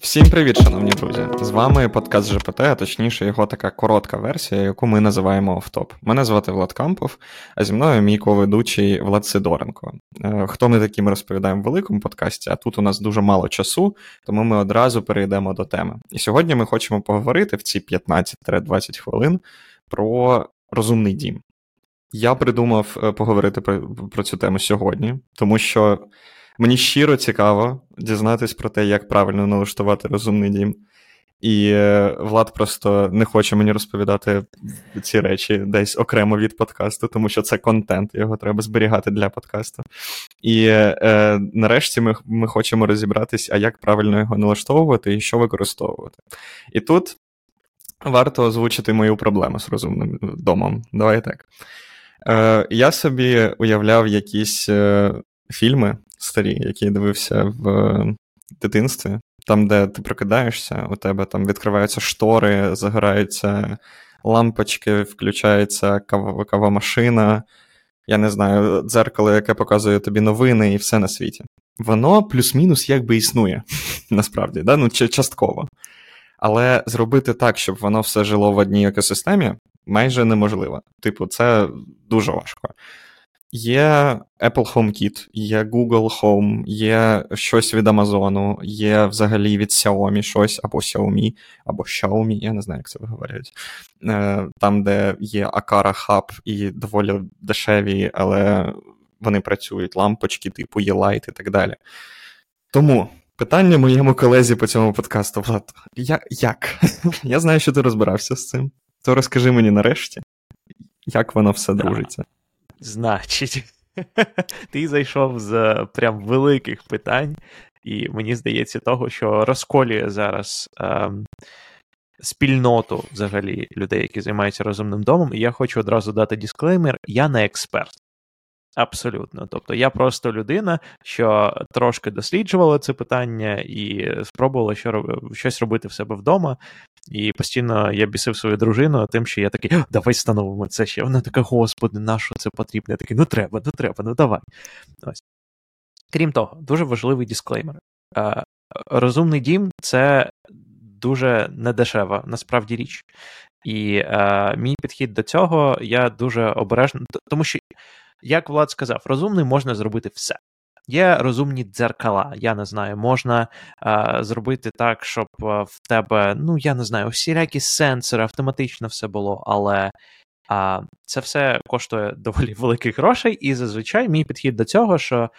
Всім привіт, шановні друзі! З вами подкаст ЖеПеТе, а точніше його така коротка версія, яку ми називаємо Офтоп. Мене звати Влад Кампов, а зі мною мій коведучий Влад Сидоренко. Хто ми такі, ми розповідаємо в великому подкасті, а тут у нас дуже мало часу, тому ми одразу перейдемо до теми. І сьогодні ми хочемо поговорити в ці 15-20 хвилин про розумний дім. Я придумав поговорити про цю тему сьогодні, тому що мені щиро цікаво дізнатись про те, як правильно налаштувати розумний дім. І Влад просто не хоче мені розповідати ці речі десь окремо від подкасту, тому що це контент, його треба зберігати для подкасту. І нарешті ми хочемо розібратись, а як правильно його налаштовувати і що використовувати. І тут варто озвучити мою проблему з розумним домом. Давай так. Я собі уявляв якісь фільми старі, які я дивився в дитинстві. Там, де ти прокидаєшся, у тебе там відкриваються штори, загораються лампочки, включається кавомашина, я не знаю, дзеркало, яке показує тобі новини і все на світі. Воно плюс-мінус якби існує, насправді, да? Ну, частково. Але зробити так, щоб воно все жило в одній екосистемі, майже неможливо. Типу, це дуже важко. Є Apple HomeKit, є Google Home, є щось від Amazon, є взагалі від Xiaomi щось, або Xiaomi, я не знаю, як це виговорюють. Там, де є Aqara Hub і доволі дешеві, але вони працюють, лампочки типу Yeelight і так далі. Тому питання моєму колезі по цьому подкасту, Влад, як? Я знаю, що ти розбирався з цим, то розкажи мені нарешті, як воно все дружиться. Значить, ти зайшов з прям великих питань, і мені здається того, що розколює зараз спільноту взагалі людей, які займаються розумним домом. І я хочу одразу дати дисклеймер, я не експерт. Абсолютно. Тобто я просто людина, що трошки досліджувала це питання і спробувала щось робити в себе вдома. І постійно я бісив свою дружину тим, що я такий, давай встановимо це ще. Вона така, господи, на що це потрібно? Я такий, ну треба, ну давай. Ось. Крім того, дуже важливий дисклеймер. Розумний дім – це дуже недешева, насправді, річ. І мій підхід до цього, я дуже обережно, тому що, як Влад сказав, розумний можна зробити все. Є розумні дзеркала, я не знаю, можна зробити так, щоб в тебе, всілякі сенсори, автоматично все було, але це все коштує доволі великих грошей, і зазвичай мій підхід до цього, що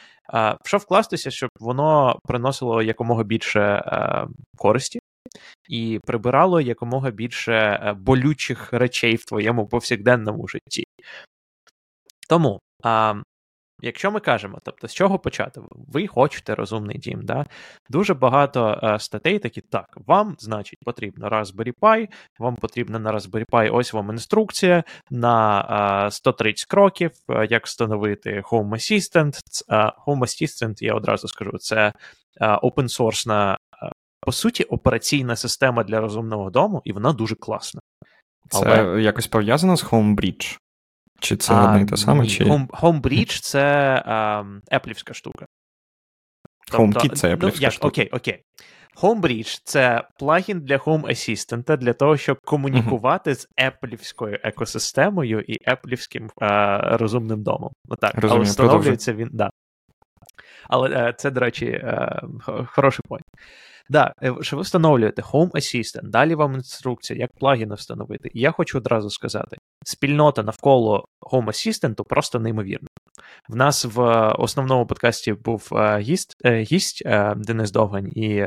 вкластися, щоб воно приносило якомога більше користі і прибирало якомога більше болючих речей в твоєму повсякденному житті. Тому, якщо ми кажемо, тобто, з чого почати? Ви хочете розумний дім, да? Дуже багато статей такі, так, вам, значить, потрібно Raspberry Pi, вам потрібно на Raspberry Pi, ось вам інструкція, на 130 кроків, як встановити Home Assistant. Home Assistant, я одразу скажу, це open-source, по суті, операційна система для розумного дому, і вона дуже класна. Це якось пов'язано з Homebridge? Чи це одне і те саме? Чи... Homebridge – це еплівська штука. HomeKit – це еплівська штука. Окей. Homebridge – це плагін для Home Assistant, для того, щоб комунікувати з еплівською екосистемою і еплівським розумним домом. Отак. Розумію, але встановлюється він, да. Але це, до речі, хороший point. Так, да, що ви встановлюєте Home Assistant, далі вам інструкція, як плагіни встановити. І я хочу одразу сказати, спільнота навколо Home Assistant просто неймовірна. В нас в основному подкасті був гість Денис Довгань, і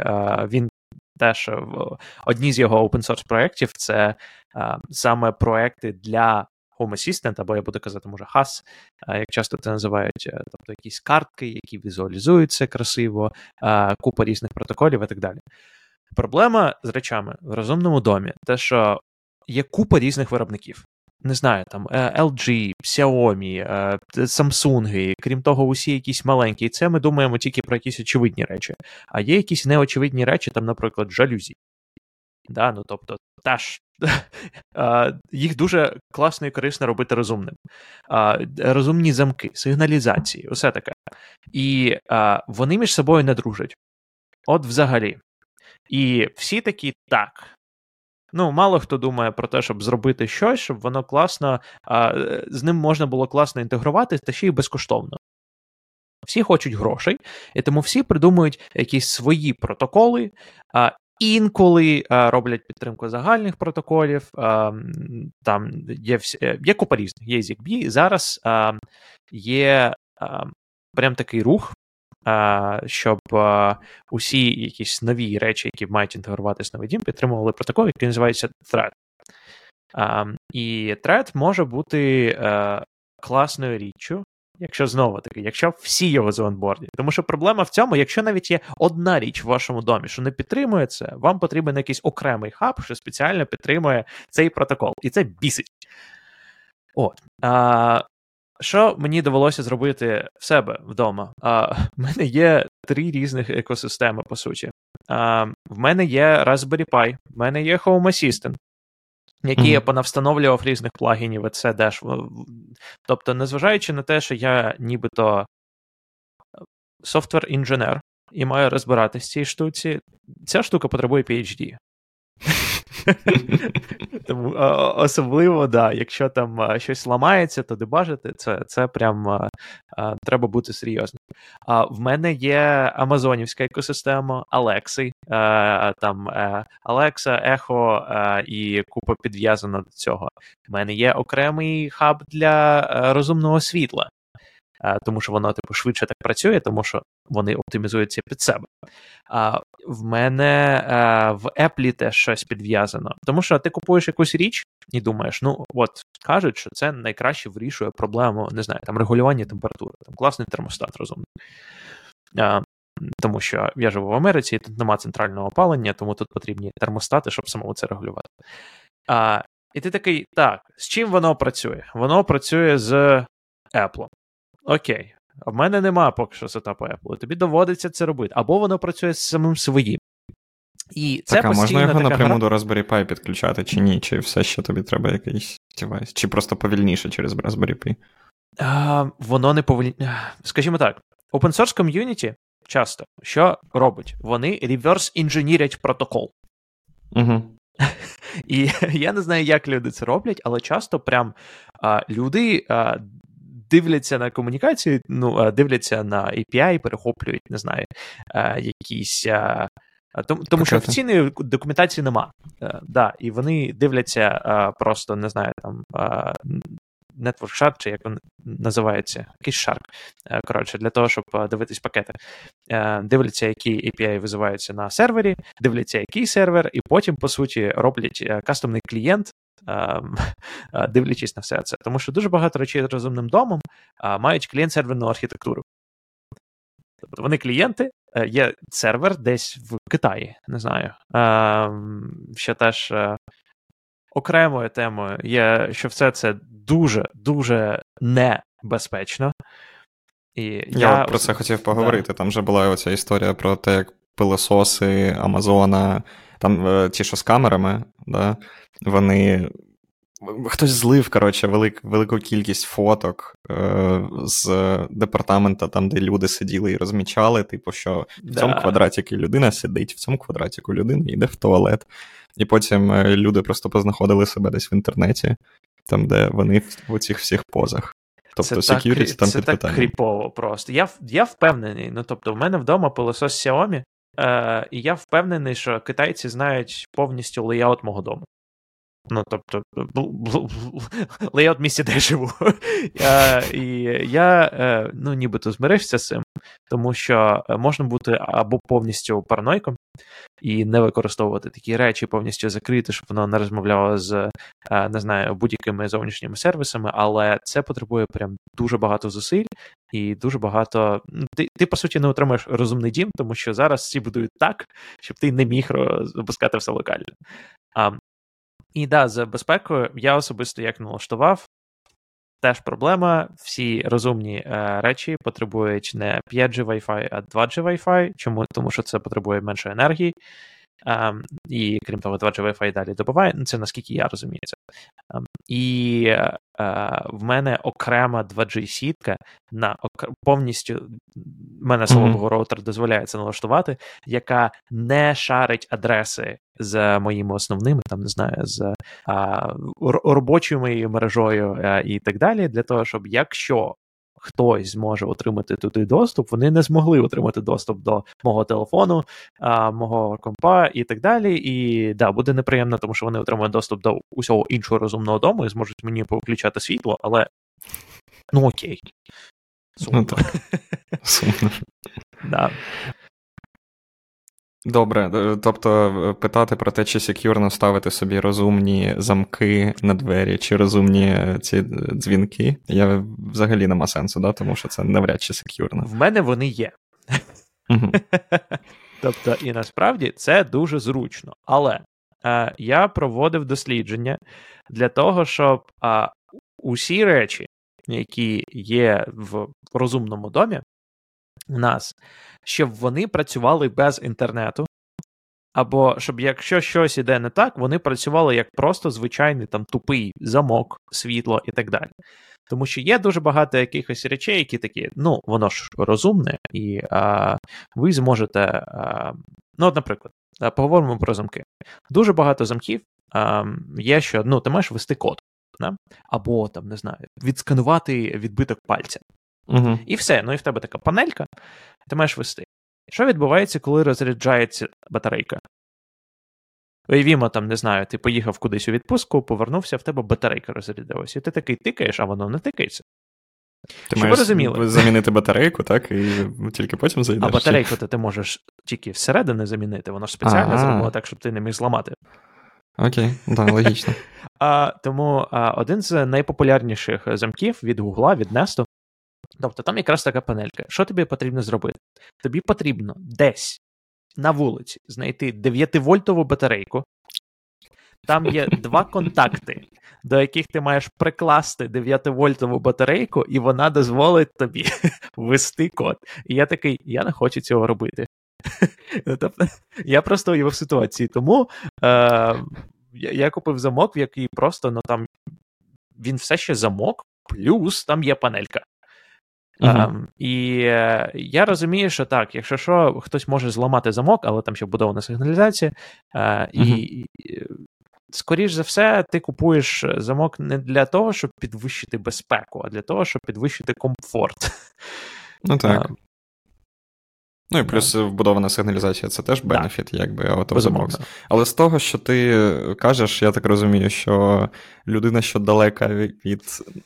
він теж, одні з його open-source проєктів, це саме проєкти для Home Assistant, або я буду казати, може, HAS, як часто це називають, тобто якісь картки, які візуалізуються красиво, купа різних протоколів і так далі. Проблема з речами в розумному домі, те, що є купа різних виробників. Не знаю, там LG, Xiaomi, Samsung, крім того, усі якісь маленькі, і це ми думаємо тільки про якісь очевидні речі. А є якісь неочевидні речі, там, наприклад, жалюзі. Да? Ну, тобто, їх дуже класно і корисно робити розумним. Розумні замки, сигналізації, усе таке. І вони між собою не дружать. От взагалі. І всі такі так. Ну, мало хто думає про те, щоб зробити щось, щоб воно класно, з ним можна було класно інтегрувати, та ще й безкоштовно. Всі хочуть грошей, і тому всі придумують якісь свої протоколи, інколи роблять підтримку загальних протоколів, там є купа різних, є ZigBee, зараз є прям такий рух, щоб усі якісь нові речі, які мають інтегруватися в новий дім, підтримували протокол, який називається Thread. І Thread може бути класною річчю, якщо знову-таки, якщо всі його заонбордять. Тому що проблема в цьому, якщо навіть є одна річ в вашому домі, що не підтримує це, вам потрібен якийсь окремий хаб, що спеціально підтримує цей протокол. І це бісить. От. Що мені довелося зробити в себе вдома? В мене є 3 різних екосистеми, по суті. В мене є Raspberry Pi, в мене є Home Assistant, які я понавстановлював різних плагінів, і це деш. Тобто, незважаючи на те, що я нібито софтвер-інженер і маю розбиратись в цій штуці, ця штука потребує PhD. Тому, особливо, да, якщо там щось ламається, то дебажити, це прям треба бути серйозним. В мене є амазонівська екосистема, Алекси, там Alexa, Echo і купа підв'язана до цього. В мене є окремий хаб для розумного світла, тому що воно типу швидше так працює, тому що вони оптимізуються під себе. В мене в Apple теж щось підв'язано. Тому що ти купуєш якусь річ і думаєш, ну от кажуть, що це найкраще вирішує проблему, не знаю, там регулювання температури, там класний термостат розумний. Тому що я живу в Америці, і тут нема центрального опалення, тому тут потрібні термостати, щоб самому це регулювати. І ти такий, так, з чим воно працює? Воно працює з Apple. Окей. А в мене немає поки що сетапу Apple. Тобі доводиться це робити. Або воно працює з самим своїм. І це так, а можна його напряму до Raspberry Pi підключати, чи ні? Чи все ще тобі треба якийсь девайс? Чи просто повільніше через Raspberry Pi? Воно не повільніше. Скажімо так, open-source ком'юніті часто що робить? Вони реверс-інженірять протокол. Угу. І я не знаю, як люди це роблять, але часто прям люди... дивляться на комунікацію, ну, дивляться на API, перехоплюють, не знаю, якісь... Тому що офіційної документації нема. Да, і вони дивляться просто, не знаю, там, Network Shark, чи як він називається, якийсь Shark, коротше, для того, щоб дивитись пакети. Дивляться, які API визиваються на сервері, дивляться, який сервер, і потім, по суті, роблять кастомний клієнт, дивлячись на все це. Тому що дуже багато речей з розумним домом мають клієнт-серверну архітектуру. Тобто вони клієнти, є сервер десь в Китаї, не знаю. Ще теж окремою темою є, що все це дуже-дуже небезпечно. І я про це хотів поговорити. Да. Там вже була оця історія про те, як пилососи Амазона, там ті, що з камерами, да, вони... Хтось злив, коротше, велику кількість фоток з департамента, там, де люди сиділи і розмічали, типу, що в цьому квадратику людина сидить, в цьому квадратику людина йде в туалет. І потім люди просто познаходили себе десь в інтернеті, там, де вони в цих всіх позах. Тобто security там під питанням. Це так кріпово просто. Я впевнений, ну, тобто, в мене вдома пилосос Xiaomi, і я впевнений, що китайці знають повністю лейаут мого дому. Ну, тобто, лейаут місця, де я живу. І я, ну, нібито змирився з цим, тому що можна бути або повністю параноїком і не використовувати такі речі, повністю закрити, щоб воно не розмовляло з, не знаю, будь-якими зовнішніми сервісами, але це потребує прям дуже багато зусиль і дуже багато... Ти, по суті, не отримаєш розумний дім, тому що зараз всі будують так, щоб ти не міг запускати все локально. І да, за безпекою я особисто як налаштував, теж проблема, всі розумні речі потребують не 5G Wi-Fi, а 2G Wi-Fi. Чому? Тому що це потребує менше енергії, І, крім того, 2G Wi-Fi далі добиває. Це, наскільки я розумію це. І в мене окрема 2G-сітка на повністю мене силового роутер дозволяє це налаштувати, яка не шарить адреси з моїми основними, там, не знаю, з робочою моєю мережою і так далі, для того, щоб якщо хтось зможе отримати туди доступ, вони не змогли отримати доступ до мого телефону, мого компа і так далі. І да, буде неприємно, тому що вони отримують доступ до усього іншого розумного дому і зможуть мені повключати світло, але ну окей. Сумно. Ну, так. Сумно. Да. Добре, тобто питати про те, чи сек'юрно ставити собі розумні замки на двері, чи розумні ці дзвінки, я взагалі нема сенсу, да? Тому що це навряд чи сек'юрно. В мене вони є. Тобто, і насправді це дуже зручно. Але я проводив дослідження для того, щоб усі речі, які є в розумному домі, в нас, щоб вони працювали без інтернету, або щоб якщо щось іде не так, вони працювали як просто звичайний там тупий замок, світло і так далі. Тому що є дуже багато якихось речей, які такі, ну, воно ж розумне, і ви зможете, ну, от, наприклад, поговоримо про замки. Дуже багато замків є, що, ну, ти маєш ввести код, не? Або, там, не знаю, відсканувати відбиток пальця. Угу. І все, ну і в тебе така панелька, ти маєш вести. Що відбувається, коли розряджається батарейка? Уявімо, там, не знаю, ти поїхав кудись у відпустку, повернувся, в тебе батарейка розрядилась. І ти такий тикаєш, а воно не тикається. Ти щоб маєш розуміли, замінити батарейку, так? І тільки потім зайдеш. А батарейку ти можеш тільки всередині замінити, воно ж спеціально зробило так, щоб ти не міг зламати. Окей, так, логічно. Тому один з найпопулярніших замків від Google, від Nest. Тобто там якраз така панелька. Що тобі потрібно зробити? Тобі потрібно десь на вулиці знайти 9-вольтову батарейку. Там є два контакти, до яких ти маєш прикласти 9-вольтову батарейку, і вона дозволить тобі ввести код. І я такий, я не хочу цього робити. Тобто, я просто уявив ситуації. Тому я купив замок, в який просто, ну там, він все ще замок, плюс там є панелька. І я розумію, що так, якщо що, хтось може зламати замок, але там ще вбудована сигналізація, і скоріш за все ти купуєш замок не для того, щоб підвищити безпеку, а для того, щоб підвищити комфорт. Ну так. Ну і плюс вбудована сигналізація, це теж бенефіт, якби, от замок. Але з того, що ти кажеш, я так розумію, що людина, що далека від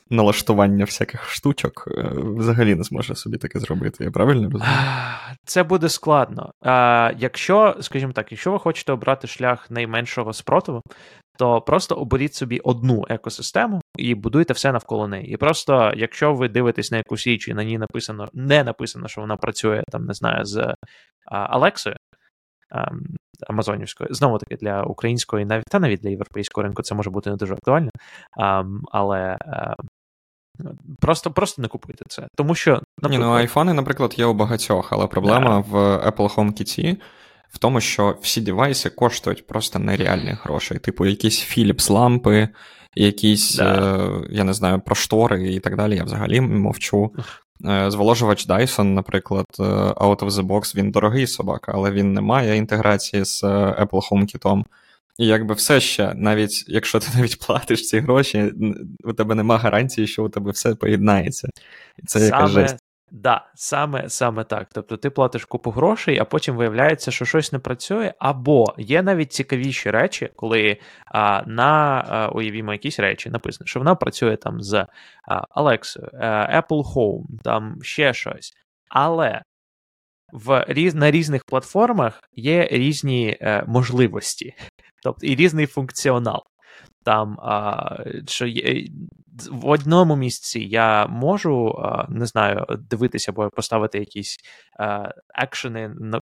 налаштування всяких штучок, взагалі не зможе собі таке зробити, я правильно розумію? Це буде складно. Якщо, скажімо так, якщо ви хочете обрати шлях найменшого спротиву, то просто оберіть собі одну екосистему і будуйте все навколо неї. І просто, якщо ви дивитесь на якусь річ, і на ній написано, не написано, що вона працює, там, не знаю, з Алексою, амазонівською, знову-таки для українського і навіть, та навіть для європейського ринку це може бути не дуже актуально, але просто не купуйте це. Тому що, наприклад... Ну, айфони, наприклад, є у багатьох, але проблема в Apple HomeKit в тому, що всі девайси коштують просто нереальні гроші. Типу, якісь Philips-лампи, якісь, я не знаю, проштори і так далі, я взагалі мовчу. Зволожувач Dyson, наприклад, out of the box, він дорогий собака, але він не має інтеграції з Apple HomeKit. І якби все ще, навіть якщо ти навіть платиш ці гроші, у тебе нема гарантії, що у тебе все поєднається. Це якась жесть. Да, саме так. Тобто ти платиш купу грошей, а потім виявляється, що щось не працює, або є навіть цікавіші речі, коли уявімо, якісь речі написано, що вона працює там з Алексою, Apple Home, там ще щось. Але на різних платформах є різні можливості, тобто і різний функціонал. Там, що є, в одному місці я можу, не знаю, дивитися або поставити якісь екшени на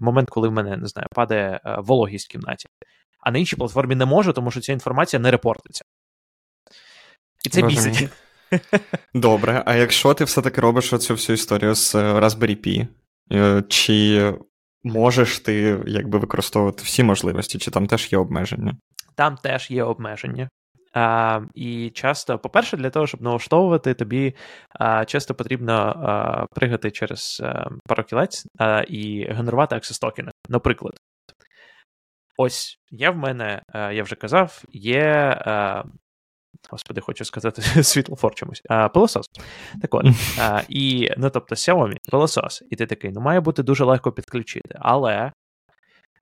момент, коли в мене, не знаю, падає вологість в кімнаті. А на іншій платформі не можу, тому що ця інформація не репортиться. І це бісить. Добре, а якщо ти все-таки робиш оцю всю історію з Raspberry Pi, чи можеш ти якби використовувати всі можливості, чи там теж є обмеження? Там теж є обмеження. І часто, по-перше, для того, щоб налаштовувати, тобі часто потрібно пригати через пару кілець і генерувати access-токени. Наприклад, ось є в мене, я вже казав, є... Господи, хочу сказати світлофор чомусь. Пилосос. Так от. І, ну, тобто, Xiaomi, пилосос. І ти такий, ну, має бути дуже легко підключити. Але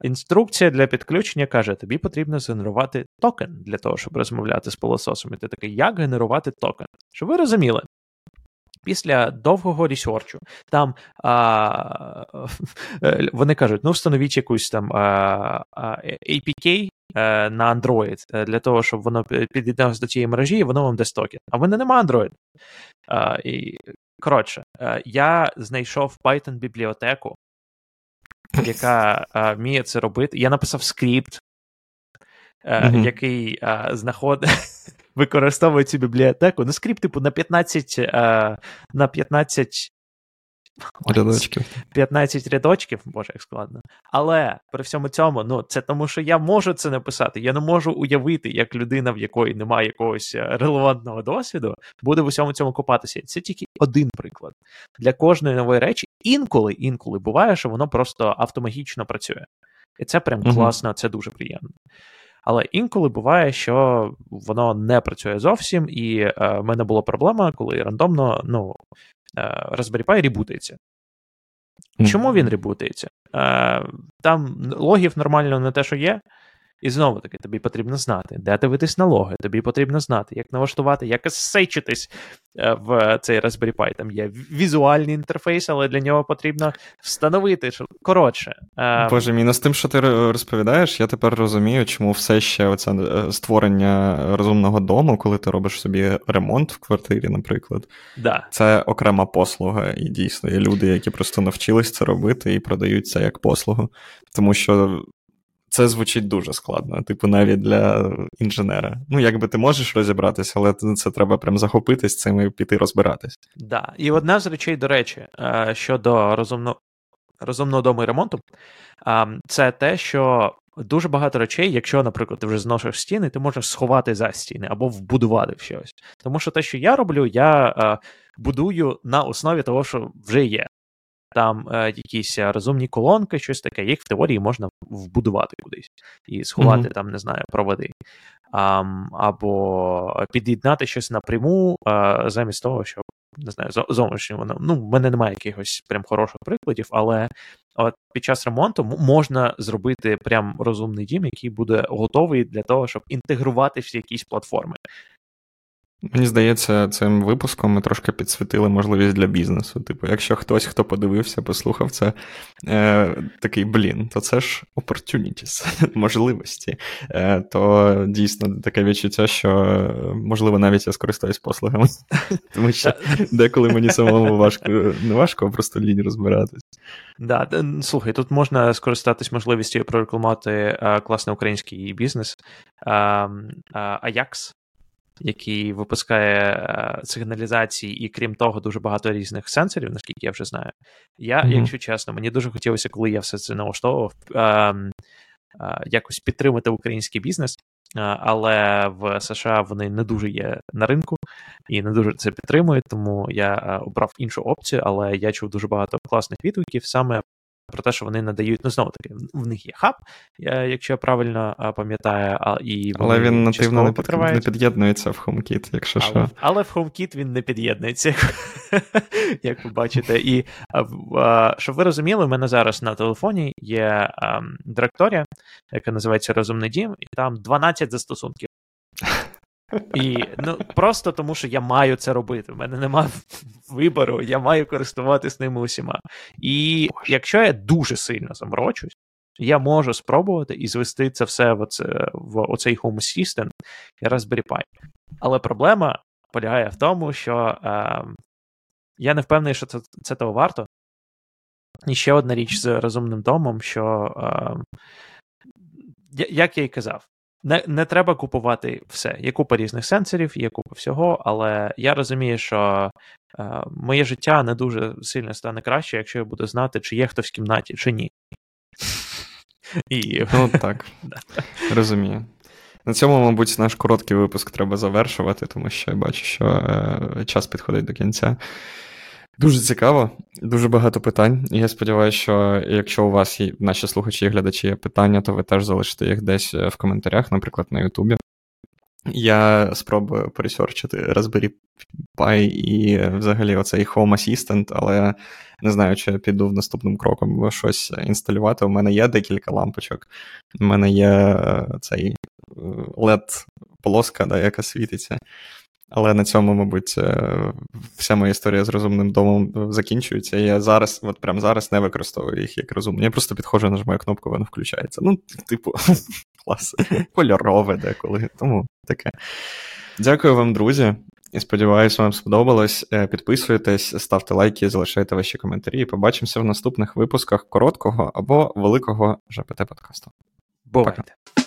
інструкція для підключення каже, тобі потрібно згенерувати токен для того, щоб розмовляти з пилососом. І ти такий, як генерувати токен? Щоб ви розуміли, після довгого ресерчу, там вони кажуть, ну, встановіть якусь там APK, на Android, для того, щоб воно під'єдналося до цієї мережі, і воно вам дасть токен. А в мене нема Android. Коротше, я знайшов Python-бібліотеку, яка вміє це робити. Я написав скрипт, який використовує цю бібліотеку. Ну, скрипт, типу, на 15 рядочків. 15 рядочків, боже, як складно. Але при всьому цьому, ну, це тому, що я можу це написати, я не можу уявити, як людина, в якої немає якогось релевантного досвіду, буде в усьому цьому копатися. Це тільки один приклад. Для кожної нової речі інколи буває, що воно просто автоматично працює. І це прям класно, це дуже приємно. Але інколи буває, що воно не працює зовсім, і в мене була проблема, коли рандомно, ну, Raspberry Pi ребутається. Чому він ребутається? Там логів нормально на те, що є, і знову-таки тобі потрібно знати, де дивитись на логи, тобі потрібно знати, як налаштувати, як сечитись в цей Raspberry Pi. Там є візуальний інтерфейс, але для нього потрібно встановити. Коротше. Боже мій, ну з тим, що ти розповідаєш, я тепер розумію, чому все ще оце створення розумного дому, коли ти робиш собі ремонт в квартирі, наприклад, да. Це окрема послуга. І дійсно, є люди, які просто навчились це робити і продають це як послугу. Тому що це звучить дуже складно, типу, навіть для інженера. Ну, якби ти можеш розібратися, але це треба прям захопитись цим і піти розбиратись. Так, да. І одна з речей, до речі, щодо розумного дому і ремонту, це те, що дуже багато речей, якщо, наприклад, ти вже зношиш стіни, ти можеш сховати за стіни або вбудувати в щось. Тому що те, що я роблю, я будую на основі того, що вже є. Там якісь розумні колонки, щось таке, їх в теорії можна вбудувати кудись і сховати, там, не знаю, проводи. Або під'єднати щось напряму, замість того, щоб, не знаю, зовнішньо воно. Ну, в мене немає якихось прям хороших прикладів, але от під час ремонту можна зробити прям розумний дім, який буде готовий для того, щоб інтегрувати всі якісь платформи. Мені здається, цим випуском ми трошки підсвітили можливість для бізнесу. Типу, якщо хтось, хто подивився, послухав це, такий, блін, то це ж opportunities, можливості. То дійсно таке відчуття, що, можливо, навіть я скористаюсь послугами. Тому що деколи мені самому важко, не важко, а просто лінь розбиратись. Да, слухай, тут можна скористатись можливістю прорекламувати класний український бізнес. Ajax, який випускає сигналізації і, крім того, дуже багато різних сенсорів, наскільки я вже знаю. Я, якщо чесно, мені дуже хотілося, коли я все це налаштовував, якось підтримати український бізнес, але в США вони не дуже є на ринку і не дуже це підтримують, тому я обрав іншу опцію, але я чув дуже багато класних відгуків саме про те, що вони надають, ну, знову-таки, в них є хаб, якщо я правильно пам'ятаю, і але він нативно не під'єднується в HomeKit, якщо що. Але в HomeKit він не під'єднується, як ви бачите. І, щоб ви розуміли, в мене зараз на телефоні є директорія, яка називається «Розумний дім», і там 12 застосунків. І, ну, просто тому, що я маю це робити. У мене немає вибору, я маю користуватись ними усіма. І якщо я дуже сильно заморочусь, я можу спробувати і звести це все в оцей Home Assistant і Raspberry Pi. Але проблема полягає в тому, що я не впевнений, що це того варто. І ще одна річ з розумним домом, що, як я й казав, не треба купувати все. Є купа різних сенсорів, є купа всього, але я розумію, що моє життя не дуже сильно стане краще, якщо я буду знати, чи є хтось в кімнаті, чи ні. І... Ну, так, розумію. На цьому, мабуть, наш короткий випуск треба завершувати, тому що я бачу, що час підходить до кінця. Дуже цікаво, дуже багато питань. І я сподіваюся, що якщо у вас, наші слухачі і глядачі, є питання, то ви теж залишите їх десь в коментарях, наприклад, на Ютубі. Я спробую пересерчити Raspberry Pi і взагалі оцей Home Assistant, але не знаю, чи я піду в наступним кроком щось інсталювати. У мене є декілька лампочок, у мене є цей LED-полоска, яка світиться. Але на цьому, мабуть, вся моя історія з розумним домом закінчується. Я зараз, от прямо зараз, не використовую їх як розумний. Я просто підходжу, нажимаю кнопку, воно включається. Ну, типу, клас. Кольорове деколи. Тому таке. Дякую вам, друзі. І сподіваюсь, вам сподобалось. Підписуйтесь, ставте лайки, залишайте ваші коментарі. І побачимося в наступних випусках короткого або великого ЖеПеТе подкасту. Бувайте. Пока.